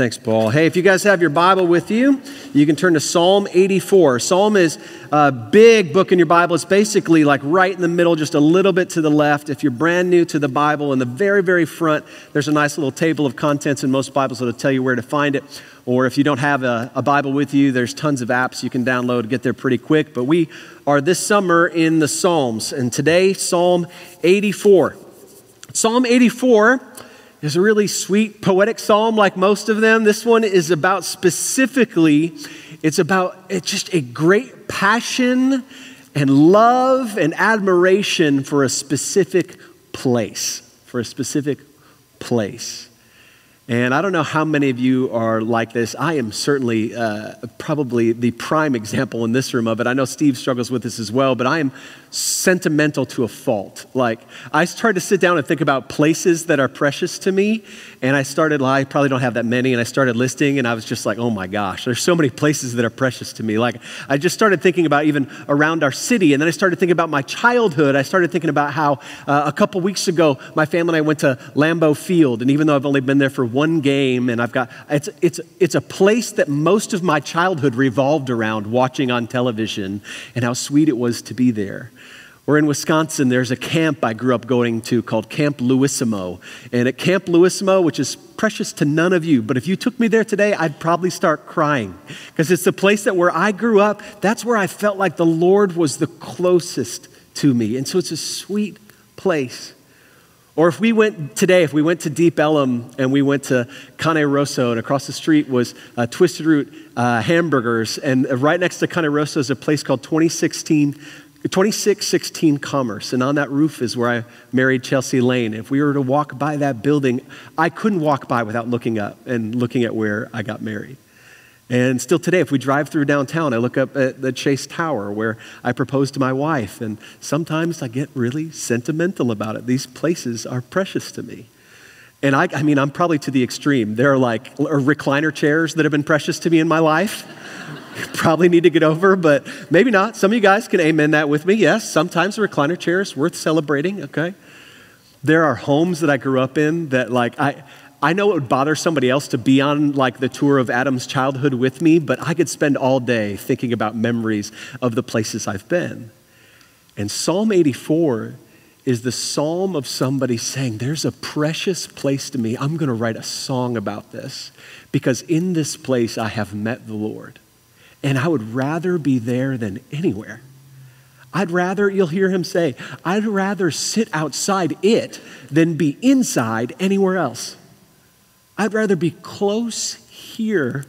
Thanks, Paul. Hey, if you guys have your Bible with you, you can turn to Psalm 84. Psalm is a big book in your Bible. It's basically like right in the middle, just a little bit to the left. If you're brand new to the Bible, in the very, very front, there's a nice little table of contents in most Bibles that'll tell you where to find it. Or if you don't have a Bible with you, there's tons of apps you can download to get there pretty quick. But we are this summer in the Psalms, and today, Psalm 84. Psalm 84 is a really sweet, poetic psalm like most of them. This one is about specifically, it's just a great passion and love and admiration for a specific place, And I don't know how many of you are like this. I am certainly probably the prime example in this room of it. I know Steve struggles with this as well, but I am sentimental to a fault. Like, I started to sit down and think about places that are precious to me, and I probably don't have that many, and I started listing, and I was just like, oh my gosh, there's so many places that are precious to me. Like, I just started thinking about even around our city, and then I started thinking about my childhood. I started thinking about how a couple weeks ago, my family and I went to Lambeau Field, and even though I've only been there for one game, and it's a place that most of my childhood revolved around watching on television, and how sweet it was to be there. Or in Wisconsin, there's a camp I grew up going to called Camp Luisimo. And at Camp Luisimo, which is precious to none of you, but if you took me there today, I'd probably start crying, because it's the place that where I grew up, that's where I felt like the Lord was the closest to me. And so it's a sweet place. Or if we went to Deep Ellum and we went to Cane Rosso, and across the street was Twisted Root hamburgers, and right next to Cane Rosso is a place called 2616 Commerce, and on that roof is where I married Chelsea Lane. If we were to walk by that building, I couldn't walk by without looking up and looking at where I got married. And still today, if we drive through downtown, I look up at the Chase Tower where I proposed to my wife, and sometimes I get really sentimental about it. These places are precious to me. And I mean, I'm probably to the extreme. There are like recliner chairs that have been precious to me in my life. Probably need to get over, but maybe not. Some of you guys can amen that with me. Yes, sometimes a recliner chair is worth celebrating, okay? There are homes that I grew up in that like, I know it would bother somebody else to be on like the tour of Adam's childhood with me, but I could spend all day thinking about memories of the places I've been. And Psalm 84 is the psalm of somebody saying, there's a precious place to me. I'm going to write a song about this, because in this place I have met the Lord, and I would rather be there than anywhere. You'll hear him say, I'd rather sit outside it than be inside anywhere else. I'd rather be close here.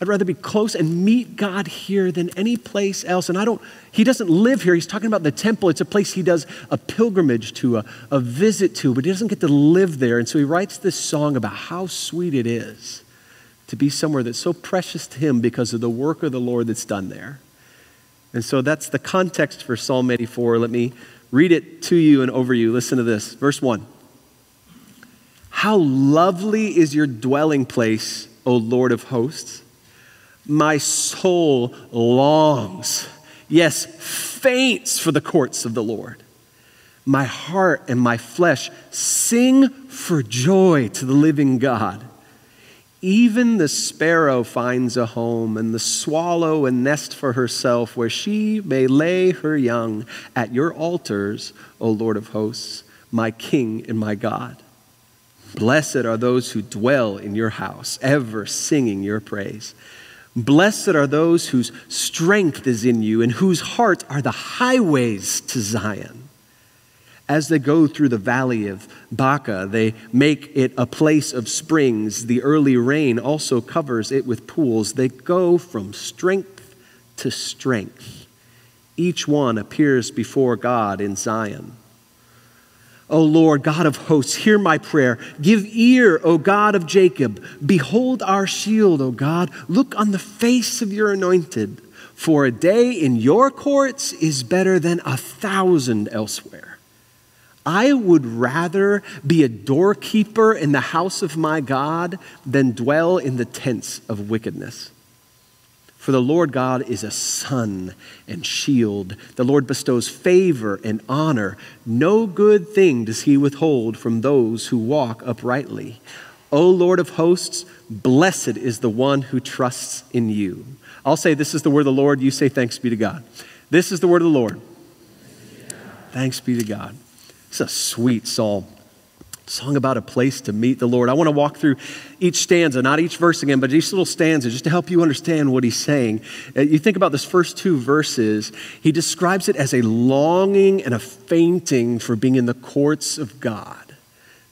I'd rather be close and meet God here than any place else. And he doesn't live here. He's talking about the temple. It's a place he does a pilgrimage to, a visit to, but he doesn't get to live there. And so he writes this song about how sweet it is to be somewhere that's so precious to him because of the work of the Lord that's done there. And so that's the context for Psalm 84. Let me read it to you and over you. Listen to this. Verse 1. How lovely is your dwelling place, O Lord of hosts. My soul longs, yes, faints for the courts of the Lord. My heart and my flesh sing for joy to the living God. Even the sparrow finds a home, and the swallow a nest for herself, where she may lay her young at your altars, O Lord of hosts, my King and my God. Blessed are those who dwell in your house, ever singing your praise. Blessed are those whose strength is in you, and whose heart are the highways to Zion. As they go through the valley of Baca, they make it a place of springs. The early rain also covers it with pools. They go from strength to strength. Each one appears before God in Zion. O Lord, God of hosts, hear my prayer. Give ear, O God of Jacob. Behold our shield, O God. Look on the face of your anointed. For a day in your courts is better than 1,000 elsewhere. I would rather be a doorkeeper in the house of my God than dwell in the tents of wickedness. For the Lord God is a sun and shield. The Lord bestows favor and honor. No good thing does he withhold from those who walk uprightly. O Lord of hosts, blessed is the one who trusts in you. I'll say, this is the word of the Lord. You say, thanks be to God. This is the word of the Lord. Thanks be to God. It's a sweet psalm. Song about a place to meet the Lord. I want to walk through each stanza, not each verse again, but each little stanza just to help you understand what he's saying. You think about this first two verses, he describes it as a longing and a fainting for being in the courts of God.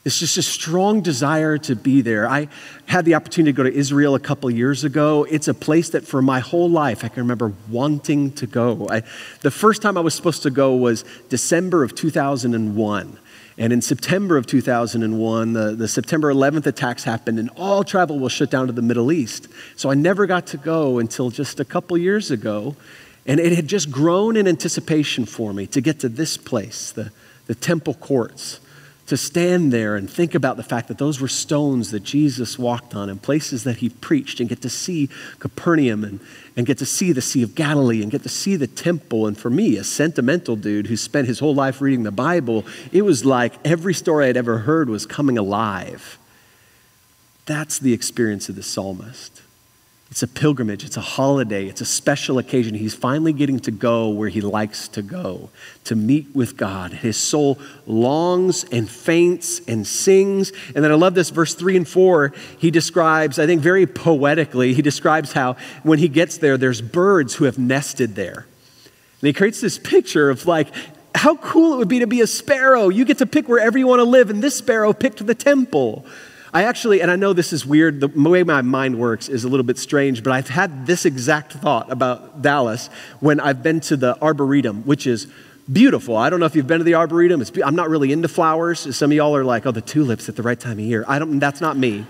It's just a strong desire to be there. I had the opportunity to go to Israel a couple years ago. It's a place that for my whole life, I can remember wanting to go. The first time I was supposed to go was December of 2001. And in September of 2001, the September 11th attacks happened and all travel was shut down to the Middle East. So I never got to go until just a couple years ago. And it had just grown in anticipation for me to get to this place, the temple courts, to stand there and think about the fact that those were stones that Jesus walked on and places that he preached, and get to see Capernaum and get to see the Sea of Galilee and get to see the temple. And for me, a sentimental dude who spent his whole life reading the Bible, it was like every story I'd ever heard was coming alive. That's the experience of the psalmist. It's a pilgrimage, it's a holiday, it's a special occasion. He's finally getting to go where he likes to go, to meet with God. His soul longs and faints and sings. And then I love this, verse 3 and 4, he describes, I think very poetically, he describes how when he gets there, there's birds who have nested there. And he creates this picture of like, how cool it would be to be a sparrow. You get to pick wherever you want to live, and this sparrow picked the temple. I actually, and I know this is weird, the way my mind works is a little bit strange, but I've had this exact thought about Dallas when I've been to the Arboretum, which is beautiful. I don't know if you've been to the Arboretum. I'm not really into flowers. Some of y'all are like, oh, the tulips at the right time of year. That's not me.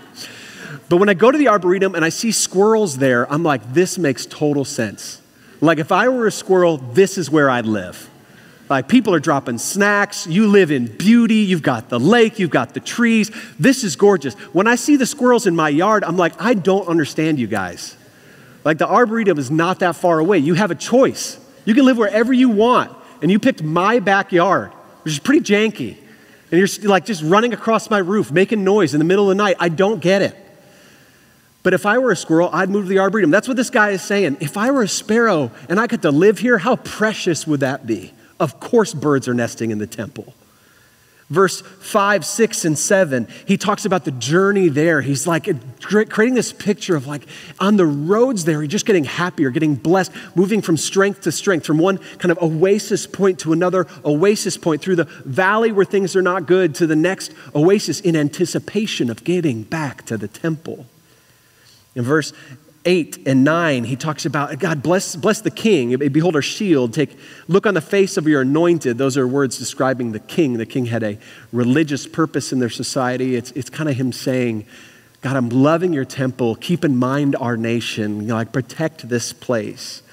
But when I go to the Arboretum and I see squirrels there, I'm like, this makes total sense. Like if I were a squirrel, this is where I'd live. Like people are dropping snacks. You live in beauty. You've got the lake. You've got the trees. This is gorgeous. When I see the squirrels in my yard, I'm like, I don't understand you guys. Like the Arboretum is not that far away. You have a choice. You can live wherever you want. And you picked my backyard, which is pretty janky. And you're like just running across my roof, making noise in the middle of the night. I don't get it. But if I were a squirrel, I'd move to the Arboretum. That's what this guy is saying. If I were a sparrow and I got to live here, how precious would that be? Of course, birds are nesting in the temple. Verse 5, 6, and 7, he talks about the journey there. He's like creating this picture of like on the roads there, you're just getting happier, getting blessed, moving from strength to strength, from one kind of oasis point to another oasis point, through the valley where things are not good to the next oasis in anticipation of getting back to the temple. In verse 8 and 9, he talks about, God bless the king. Behold our shield. Look on the face of your anointed. Those are words describing the king. The king had a religious purpose in their society. It's kind of him saying, God, I'm loving your temple. Keep in mind our nation. You know, like protect this place.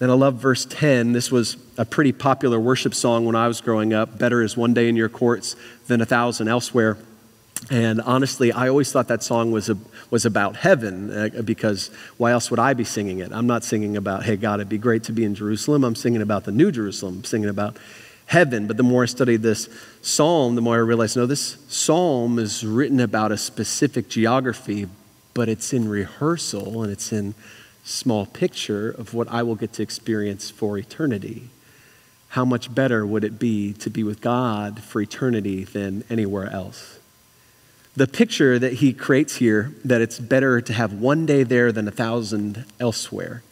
And I love verse 10. This was a pretty popular worship song when I was growing up. Better is one day in your courts than 1,000 elsewhere. And honestly, I always thought that song was about heaven, because why else would I be singing it? I'm not singing about, hey, God, it'd be great to be in Jerusalem. I'm singing about the new Jerusalem. I'm singing about heaven. But the more I studied this psalm, the more I realized, no, this psalm is written about a specific geography, but it's in rehearsal and it's in small picture of what I will get to experience for eternity. How much better would it be to be with God for eternity than anywhere else? The picture that he creates here, that it's better to have one day there than 1,000 elsewhere,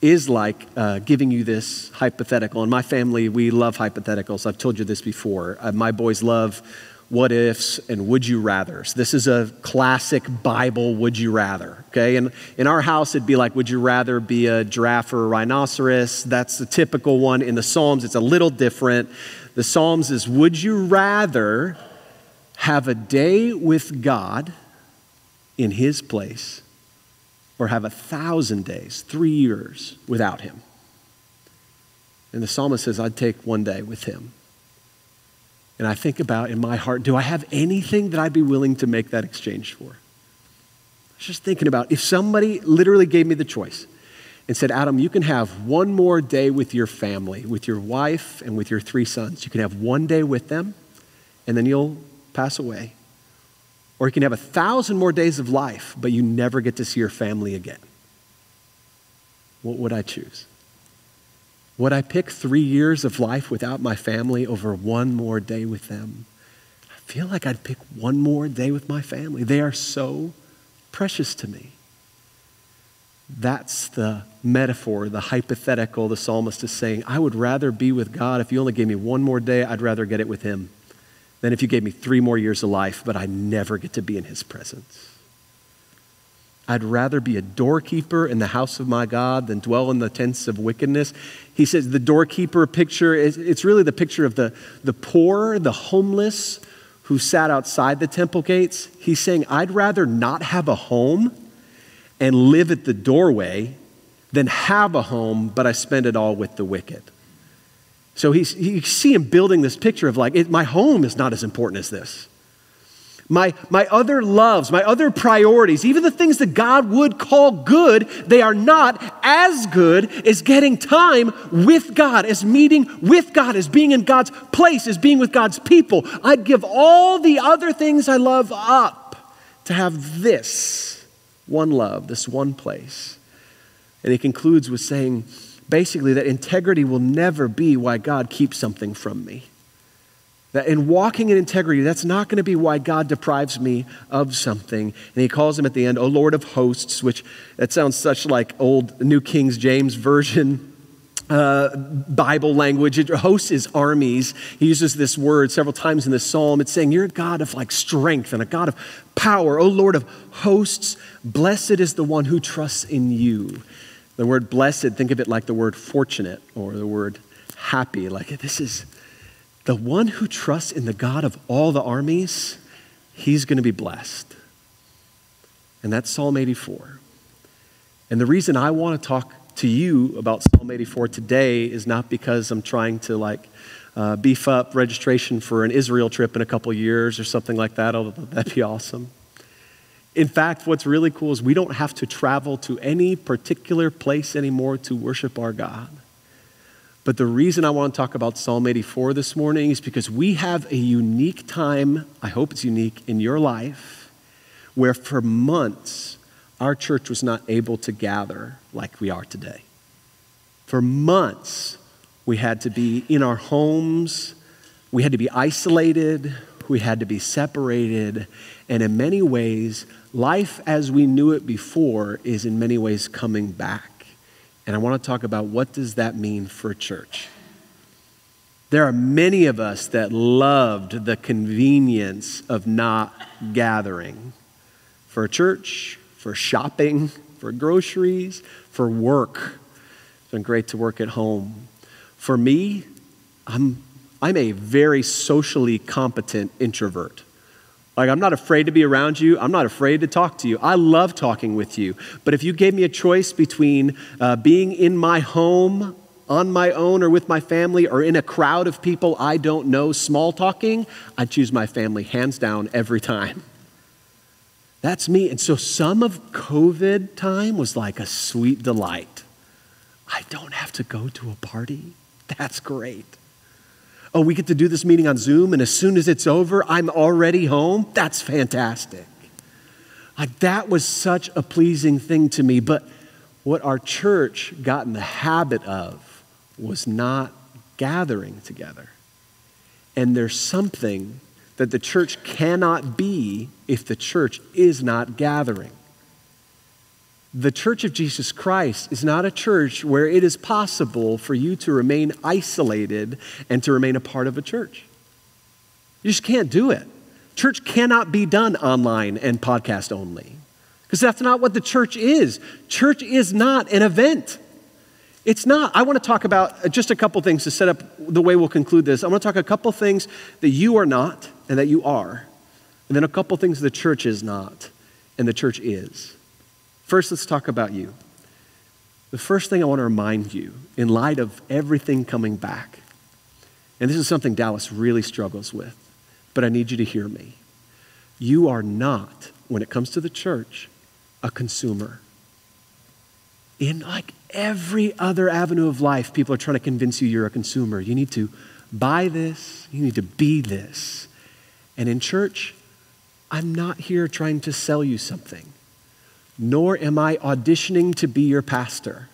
is like giving you this hypothetical. In my family, we love hypotheticals. I've told you this before. My boys love what ifs and would you rathers. This is a classic Bible would you rather, okay? And in our house, it'd be like, would you rather be a giraffe or a rhinoceros? That's the typical one. In the Psalms, it's a little different. The Psalms is, would you rather have a day with God in his place, or have 1,000 days, 3 years without him? And the psalmist says, I'd take one day with him. And I think about in my heart, do I have anything that I'd be willing to make that exchange for? I was just thinking about, if somebody literally gave me the choice and said, Adam, you can have one more day with your family, with your wife and with your 3 sons. You can have one day with them and then you'll pass away, Or you can have 1,000 more days of life, but you never get to see your family again. What would I choose? Would I pick 3 years of life without my family over one more day with them? I feel like I'd pick one more day with my family. They are so precious to me. That's the metaphor, the hypothetical the psalmist is saying. I would rather be with God. If you only gave me one more day, I'd rather get it with him than if you gave me 3 more years of life, but I never get to be in his presence. I'd rather be a doorkeeper in the house of my God than dwell in the tents of wickedness. He says the doorkeeper picture, it's really the picture of the poor, the homeless who sat outside the temple gates. He's saying, I'd rather not have a home and live at the doorway than have a home, but I spend it all with the wicked. So you see him building this picture of like, my home is not as important as this. My other loves, my other priorities, even the things that God would call good, they are not as good as getting time with God, as meeting with God, as being in God's place, as being with God's people. I'd give all the other things I love up to have this one love, this one place. And he concludes with saying basically that integrity will never be why God keeps something from me. That in walking in integrity, that's not going to be why God deprives me of something. And he calls him at the end, O Lord of hosts, which that sounds such like old New King James Version Bible language. It hosts his armies. He uses this word several times in the psalm. It's saying, you're a God of like strength and a God of power. O Lord of hosts, blessed is the one who trusts in you. The word blessed, think of it like the word fortunate or the word happy. Like this is... the one who trusts in the God of all the armies, he's going to be blessed. And that's Psalm 84. And the reason I want to talk to you about Psalm 84 today is not because I'm trying to like beef up registration for an Israel trip in a couple years or something like that, although that'd be awesome. In fact, what's really cool is we don't have to travel to any particular place anymore to worship our God. But the reason I want to talk about Psalm 84 this morning is because we have a unique time, I hope it's unique, in your life, where for months, our church was not able to gather like we are today. For months, we had to be in our homes, we had to be isolated, we had to be separated, and in many ways, life as we knew it before is in many ways coming back. And I want to talk about what does that mean for church. There are many of us that loved the convenience of not gathering for church, for shopping, for groceries, for work. It's been great to work at home. For me, I'm a very socially competent introvert. Like, I'm not afraid to be around you. I'm not afraid to talk to you. I love talking with you. But if you gave me a choice between being in my home on my own or with my family or in a crowd of people I don't know, small talking, I'd choose my family hands down every time. That's me. And so some of COVID time was like a sweet delight. I don't have to go to a party. That's great. Oh, we get to do this meeting on Zoom, and as soon as it's over, I'm already home. That's fantastic. Like, that was such a pleasing thing to me. But what our church got in the habit of was not gathering together. And there's something that the church cannot be if the church is not gathering. The Church of Jesus Christ is not a church where it is possible for you to remain isolated and to remain a part of a church. You just can't do it. Church cannot be done online and podcast only because that's not what the church is. Church is not an event. It's not. I want to talk about just a couple things to set up the way we'll conclude this. I want to talk a couple things that you are not and that you are, and then a couple things the church is not and the church is. First, let's talk about you. The first thing I want to remind you, in light of everything coming back, and this is something Dallas really struggles with, but I need you to hear me. You are not, when it comes to the church, a consumer. In like every other avenue of life, people are trying to convince you you're a consumer. You need to buy this. You need to be this. And in church, I'm not here trying to sell you something, nor am I auditioning to be your pastor.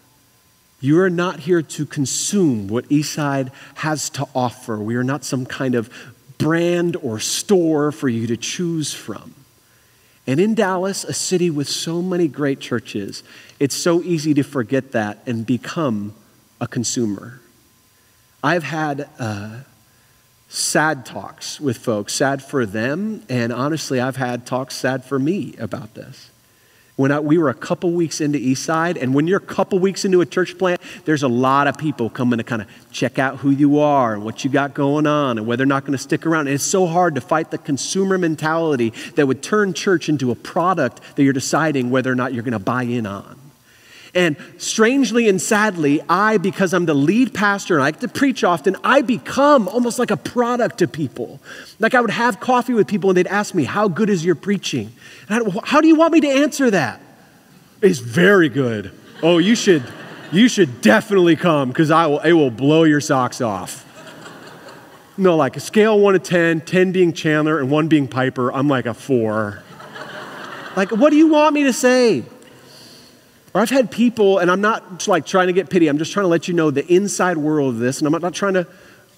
You are not here to consume what Eastside has to offer. We are not some kind of brand or store for you to choose from. And in Dallas, a city with so many great churches, it's so easy to forget that and become a consumer. I've had sad talks with folks, sad for them, and honestly, I've had talks sad for me about this. We were a couple weeks into Eastside, and when you're a couple weeks into a church plant, there's a lot of people coming to kind of check out who you are and what you got going on and whether they're not going to stick around. And it's so hard to fight the consumer mentality that would turn church into a product that you're deciding whether or not you're going to buy in on. And strangely and sadly, because I'm the lead pastor and I get to preach often, I become almost like a product to people. Like I would have coffee with people and they'd ask me, how good is your preaching? And how do you want me to answer that? It's very good. Oh, you should definitely come because it will blow your socks off. No, like a scale 1 to 10, 10 being Chandler and 1 being Piper, I'm like a 4. Like, what do you want me to say? Or I've had people, and I'm not like trying to get pity, I'm just trying to let you know the inside world of this, and I'm not trying to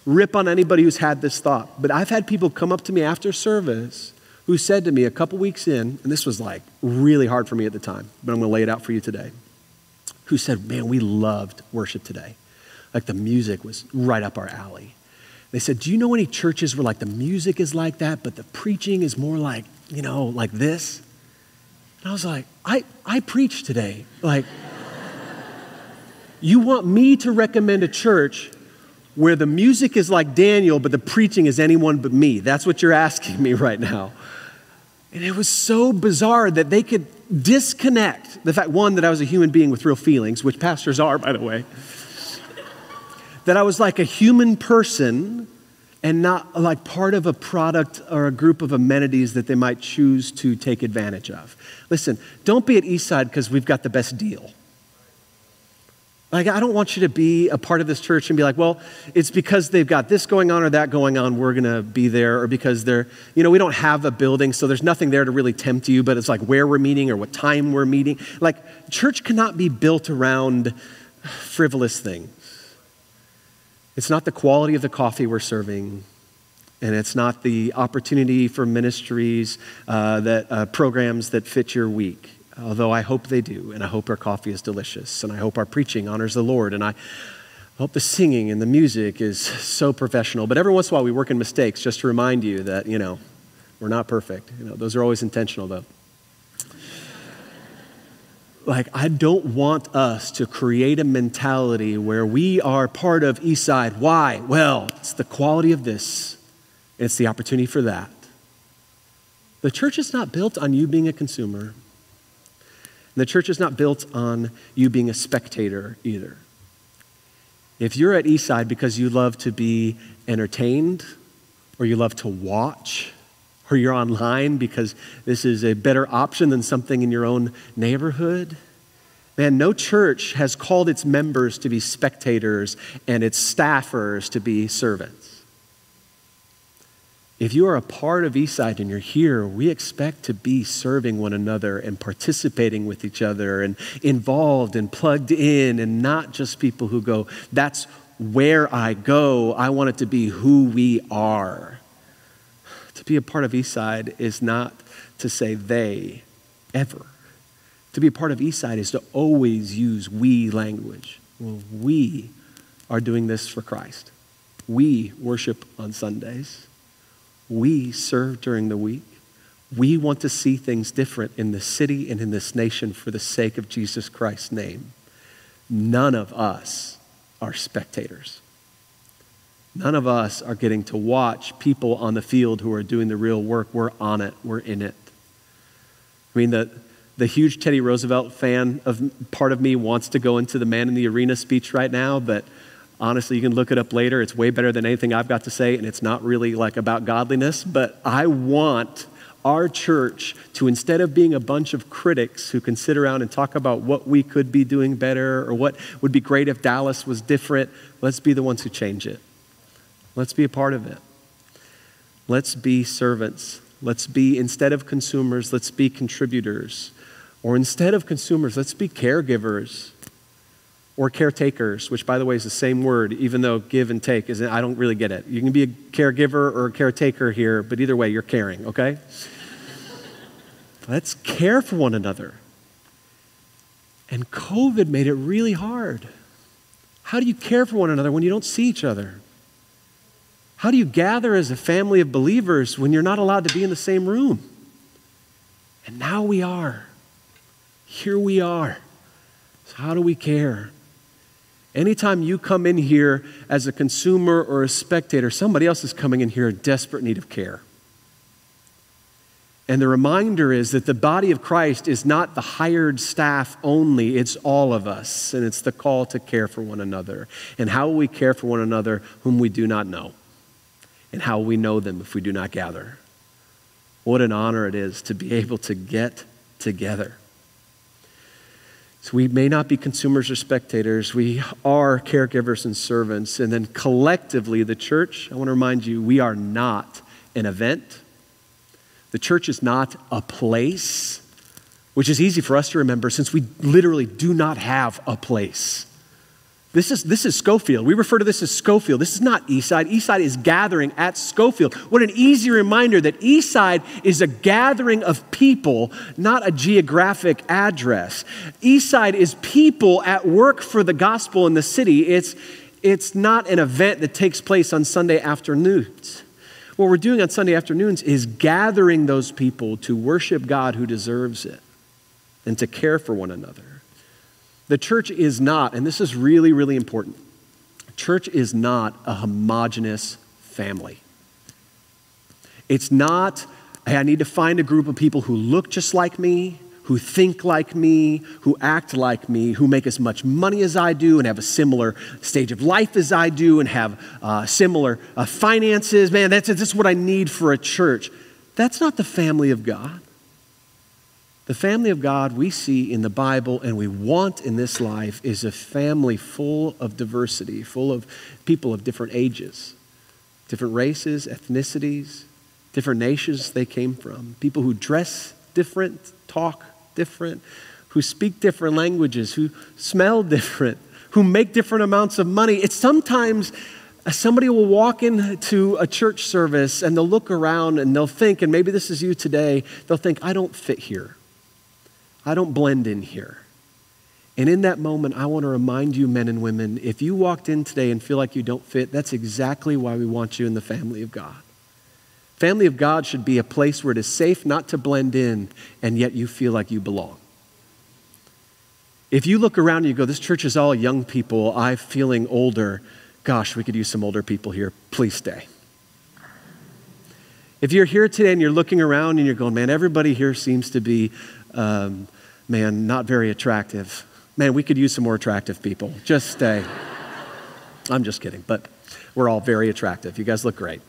rip on anybody who's had this thought, but I've had people come up to me after service who said to me a couple weeks in, and this was like really hard for me at the time, but I'm gonna lay it out for you today, who said, man, we loved worship today. Like the music was right up our alley. They said, do you know any churches where like the music is like that, but the preaching is more like, you know, like this? And I was like, I preached today. Like, you want me to recommend a church where the music is like Daniel, but the preaching is anyone but me? That's what you're asking me right now. And it was so bizarre that they could disconnect the fact, one, that I was a human being with real feelings, which pastors are, by the way, that I was like a human person and not like part of a product or a group of amenities that they might choose to take advantage of. Listen, don't be at Eastside because we've got the best deal. Like, I don't want you to be a part of this church and be like, well, it's because they've got this going on or that going on, we're gonna be there, or because they're, you know, we don't have a building, so there's nothing there to really tempt you, but it's like where we're meeting or what time we're meeting. Like, church cannot be built around frivolous things. It's not the quality of the coffee we're serving, and it's not the opportunity for ministries, programs that fit your week, although I hope they do, and I hope our coffee is delicious, and I hope our preaching honors the Lord, and I hope the singing and the music is so professional. But every once in a while, we work in mistakes just to remind you that, you know, we're not perfect. You know, those are always intentional, though. Like, I don't want us to create a mentality where we are part of Eastside. Why? Well, it's the quality of this, and it's the opportunity for that. The church is not built on you being a consumer, and the church is not built on you being a spectator either. If you're at Eastside because you love to be entertained, or you love to watch, or you're online because this is a better option than something in your own neighborhood. Man, no church has called its members to be spectators and its staffers to be servants. If you are a part of Eastside and you're here, we expect to be serving one another and participating with each other and involved and plugged in and not just people who go, that's where I go. I want it to be who we are. To be a part of Eastside is not to say they ever. To be a part of Eastside is to always use we language. Well, we are doing this for Christ. We worship on Sundays. We serve during the week. We want to see things different in this city and in this nation for the sake of Jesus Christ's name. None of us are spectators. None of us are getting to watch people on the field who are doing the real work. We're on it. We're in it. I mean, the huge Teddy Roosevelt fan of part of me wants to go into the man in the arena speech right now, but honestly, you can look it up later. It's way better than anything I've got to say, and it's not really like about godliness, but I want our church to, instead of being a bunch of critics who can sit around and talk about what we could be doing better or what would be great if Dallas was different, let's be the ones who change it. Let's be a part of it. Let's be servants. Let's be, instead of consumers, let's be contributors. Or instead of consumers, let's be caregivers or caretakers, which, by the way, is the same word, even though give and take isn't, I don't really get it. You can be a caregiver or a caretaker here, but either way, you're caring, okay? Let's care for one another. And COVID made it really hard. How do you care for one another when you don't see each other? How do you gather as a family of believers when you're not allowed to be in the same room? And now we are. Here we are. So how do we care? Anytime you come in here as a consumer or a spectator, somebody else is coming in here in desperate need of care. And the reminder is that the body of Christ is not the hired staff only, it's all of us. And it's the call to care for one another. And how will we care for one another whom we do not know? And how will we know them if we do not gather? What an honor it is to be able to get together. So we may not be consumers or spectators, we are caregivers and servants. And then collectively, the church, I want to remind you, we are not an event. The church is not a place, which is easy for us to remember since we literally do not have a place. This is Schofield. We refer to this as Schofield. This is not Eastside. Eastside is gathering at Schofield. What an easy reminder that Eastside is a gathering of people, not a geographic address. Eastside is people at work for the gospel in the city. It's not an event that takes place on Sunday afternoons. What we're doing on Sunday afternoons is gathering those people to worship God who deserves it and to care for one another. The church is not, and this is really, really important, church is not a homogeneous family. It's not, hey, I need to find a group of people who look just like me, who think like me, who act like me, who make as much money as I do and have a similar stage of life as I do and have similar finances. Man, that's what I need for a church. That's not the family of God. The family of God we see in the Bible and we want in this life is a family full of diversity, full of people of different ages, different races, ethnicities, different nations they came from, people who dress different, talk different, who speak different languages, who smell different, who make different amounts of money. It's sometimes somebody will walk into a church service and they'll look around and they'll think, and maybe this is you today, they'll think, I don't fit here. I don't blend in here. And in that moment, I want to remind you, men and women, if you walked in today and feel like you don't fit, that's exactly why we want you in the family of God. Family of God should be a place where it is safe not to blend in, and yet you feel like you belong. If you look around and you go, this church is all young people, I'm feeling older. Gosh, we could use some older people here. Please stay. If you're here today and you're looking around and you're going, man, everybody here seems to be, not very attractive. Man, we could use some more attractive people. Just stay. I'm just kidding, but we're all very attractive. You guys look great.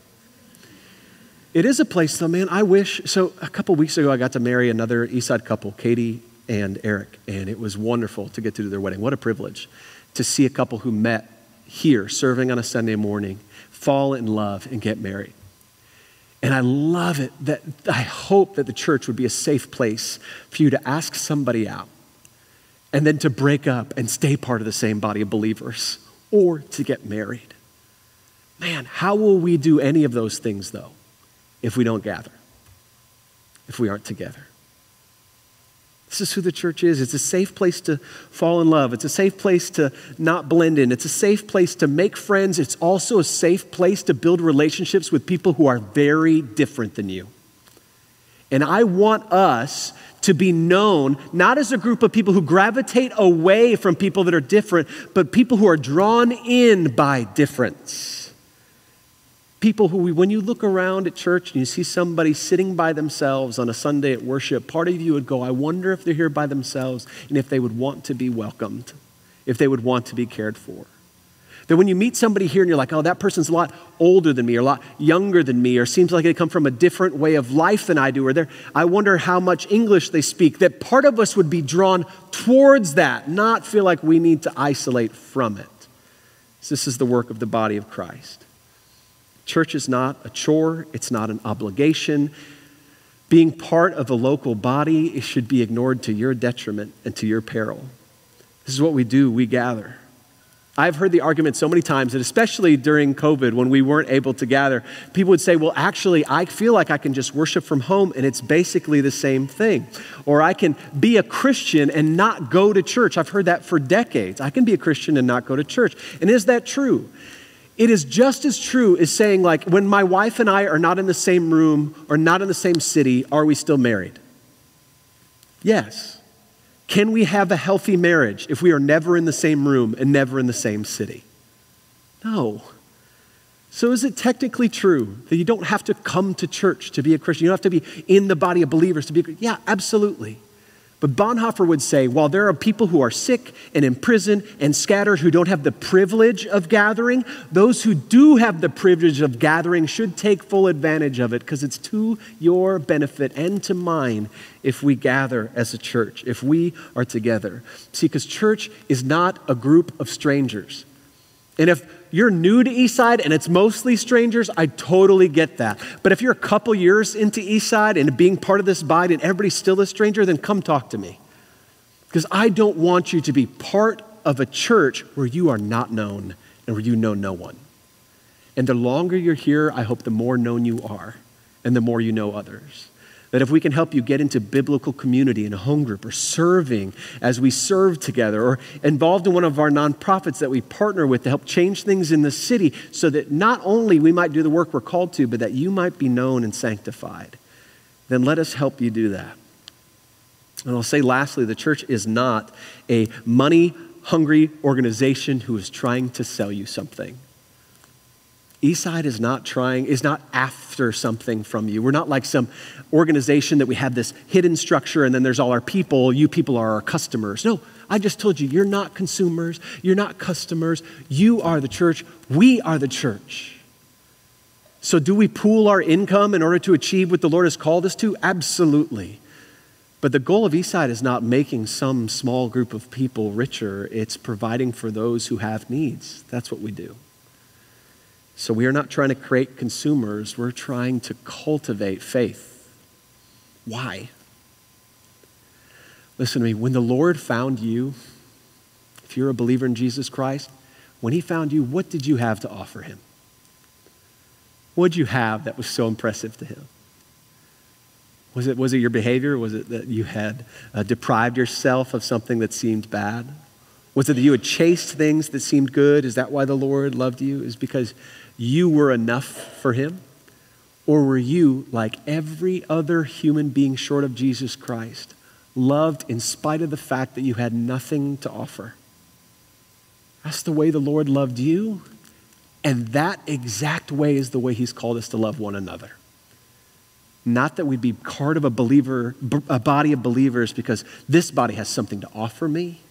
It is a place though, man, I wish. So a couple weeks ago, I got to marry another Eastside couple, Katie and Eric, and it was wonderful to get to do their wedding. What a privilege to see a couple who met here, serving on a Sunday morning, fall in love and get married. And I love it that I hope that the church would be a safe place for you to ask somebody out and then to break up and stay part of the same body of believers or to get married. Man, how will we do any of those things though? If we don't gather, if we aren't together. This is who the church is. It's a safe place to fall in love. It's a safe place to not blend in. It's a safe place to make friends. It's also a safe place to build relationships with people who are very different than you. And I want us to be known, not as a group of people who gravitate away from people that are different, but people who are drawn in by difference. People who, when you look around at church and you see somebody sitting by themselves on a Sunday at worship, part of you would go, I wonder if they're here by themselves and if they would want to be welcomed, if they would want to be cared for. That when you meet somebody here and you're like, oh, that person's a lot older than me or a lot younger than me or seems like they come from a different way of life than I do or I wonder how much English they speak, that part of us would be drawn towards that, not feel like we need to isolate from it. So this is the work of the body of Christ. Church is not a chore. It's not an obligation. Being part of a local body should be ignored to your detriment and to your peril. This is what we do, we gather. I've heard the argument so many times, and especially during COVID when we weren't able to gather, people would say, well, actually, I feel like I can just worship from home and it's basically the same thing. Or I can be a Christian and not go to church. I've heard that for decades. I can be a Christian and not go to church. And is that true? It is just as true as saying, like, when my wife and I are not in the same room or not in the same city, are we still married? Yes. Can we have a healthy marriage if we are never in the same room and never in the same city? No. So is it technically true that you don't have to come to church to be a Christian? You don't have to be in the body of believers to be a Christian? Yeah, absolutely. But Bonhoeffer would say, while there are people who are sick and in prison and scattered who don't have the privilege of gathering, those who do have the privilege of gathering should take full advantage of it because it's to your benefit and to mine if we gather as a church, if we are together. See, because church is not a group of strangers. And if you're new to Eastside and it's mostly strangers, I totally get that. But if you're a couple years into Eastside and being part of this body and everybody's still a stranger, then come talk to me. Because I don't want you to be part of a church where you are not known and where you know no one. And the longer you're here, I hope the more known you are and the more you know others. That if we can help you get into biblical community in a home group or serving as we serve together or involved in one of our nonprofits that we partner with to help change things in the city so that not only we might do the work we're called to, but that you might be known and sanctified, then let us help you do that. And I'll say lastly, the church is not a money-hungry organization who is trying to sell you something. Eastside is not after something from you. We're not like some organization that we have this hidden structure and then there's all our people. You people are our customers. No, I just told you, you're not consumers. You're not customers. You are the church. We are the church. So do we pool our income in order to achieve what the Lord has called us to? Absolutely. But the goal of Eastside is not making some small group of people richer. It's providing for those who have needs. That's what we do. So we are not trying to create consumers. We're trying to cultivate faith. Why? Listen to me. When the Lord found you, if you're a believer in Jesus Christ, when he found you, what did you have to offer him? What did you have that was so impressive to him? Was it your behavior? Was it that you had deprived yourself of something that seemed bad? Was it that you had chased things that seemed good? Is that why the Lord loved you? Is because you were enough for him? Or were you, like every other human being short of Jesus Christ, loved in spite of the fact that you had nothing to offer? That's the way the Lord loved you. And that exact way is the way he's called us to love one another. Not that we'd be part of a body of believers because this body has something to offer me.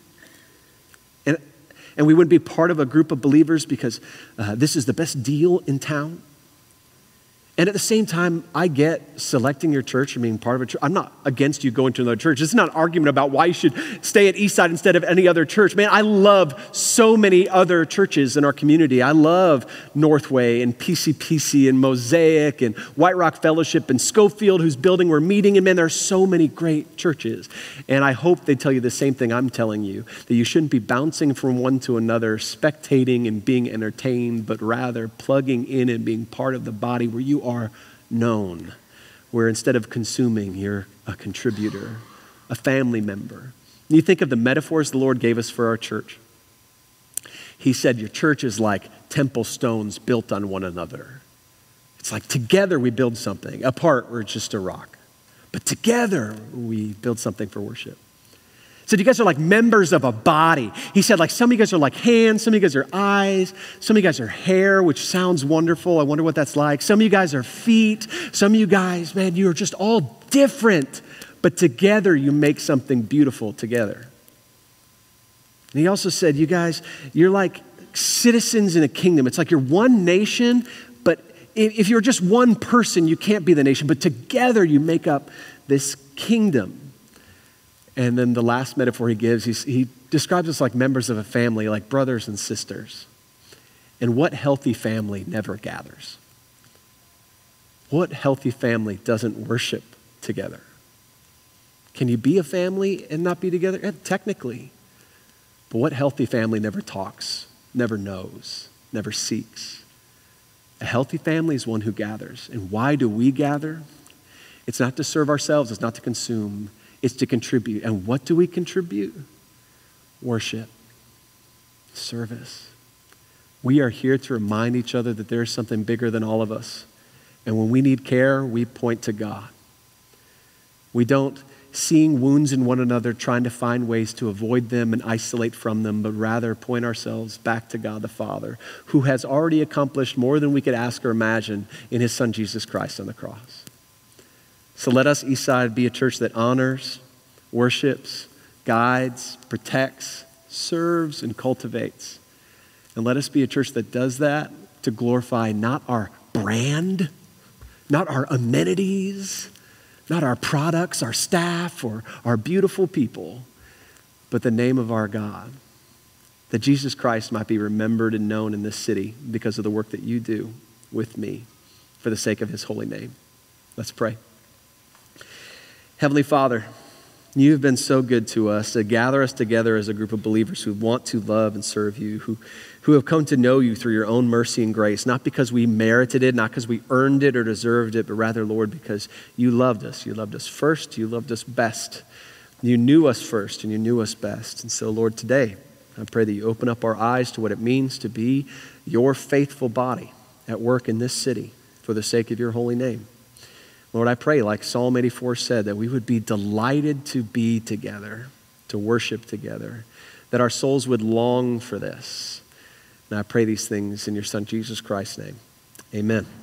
And we wouldn't be part of a group of believers because this is the best deal in town. And at the same time, I get selecting your church and being part of a church. I'm not against you going to another church. It's not an argument about why you should stay at Eastside instead of any other church. Man, I love so many other churches in our community. I love Northway and PCPC and Mosaic and White Rock Fellowship and Schofield, whose building we're meeting in. Man, there are so many great churches. And I hope they tell you the same thing I'm telling you, that you shouldn't be bouncing from one to another, spectating and being entertained, but rather plugging in and being part of the body where you are known, where instead of consuming, you're a contributor, a family member. And you think of the metaphors the Lord gave us for our church. He said, your church is like temple stones built on one another. It's like together we build something. Apart, we're just a rock. But together, we build something for worship. So you guys are like members of a body. He said, like, some of you guys are like hands, some of you guys are eyes, some of you guys are hair, which sounds wonderful. I wonder what that's like. Some of you guys are feet. Some of you guys, man, you are just all different, but together you make something beautiful together. And he also said, you guys, you're like citizens in a kingdom. It's like you're one nation, but if you're just one person, you can't be the nation, but together you make up this kingdom. And then the last metaphor he gives, he describes us like members of a family, like brothers and sisters. And what healthy family never gathers? What healthy family doesn't worship together. Can you be a family and not be together? Yeah, technically. But what healthy family never talks, never knows, never seeks? A healthy family is one who gathers. And why do we gather? It's not to serve ourselves. It's not to consume. It's to contribute. And what do we contribute? Worship, service. We are here to remind each other that there is something bigger than all of us. And when we need care, we point to God. We don't seeing wounds in one another, trying to find ways to avoid them and isolate from them, but rather point ourselves back to God the Father, who has already accomplished more than we could ask or imagine in his son, Jesus Christ, on the cross. So let us, Eastside, be a church that honors, worships, guides, protects, serves, and cultivates. And let us be a church that does that to glorify not our brand, not our amenities, not our products, our staff, or our beautiful people, but the name of our God, that Jesus Christ might be remembered and known in this city because of the work that you do with me for the sake of his holy name. Let's pray. Heavenly Father, you have been so good to us to gather us together as a group of believers who want to love and serve you, who have come to know you through your own mercy and grace, not because we merited it, not because we earned it or deserved it, but rather, Lord, because you loved us. You loved us first. You loved us best. You knew us first and you knew us best. And so, Lord, today, I pray that you open up our eyes to what it means to be your faithful body at work in this city for the sake of your holy name. Lord, I pray, like Psalm 84 said, that we would be delighted to be together, to worship together, that our souls would long for this. And I pray these things in your son, Jesus Christ's name. Amen.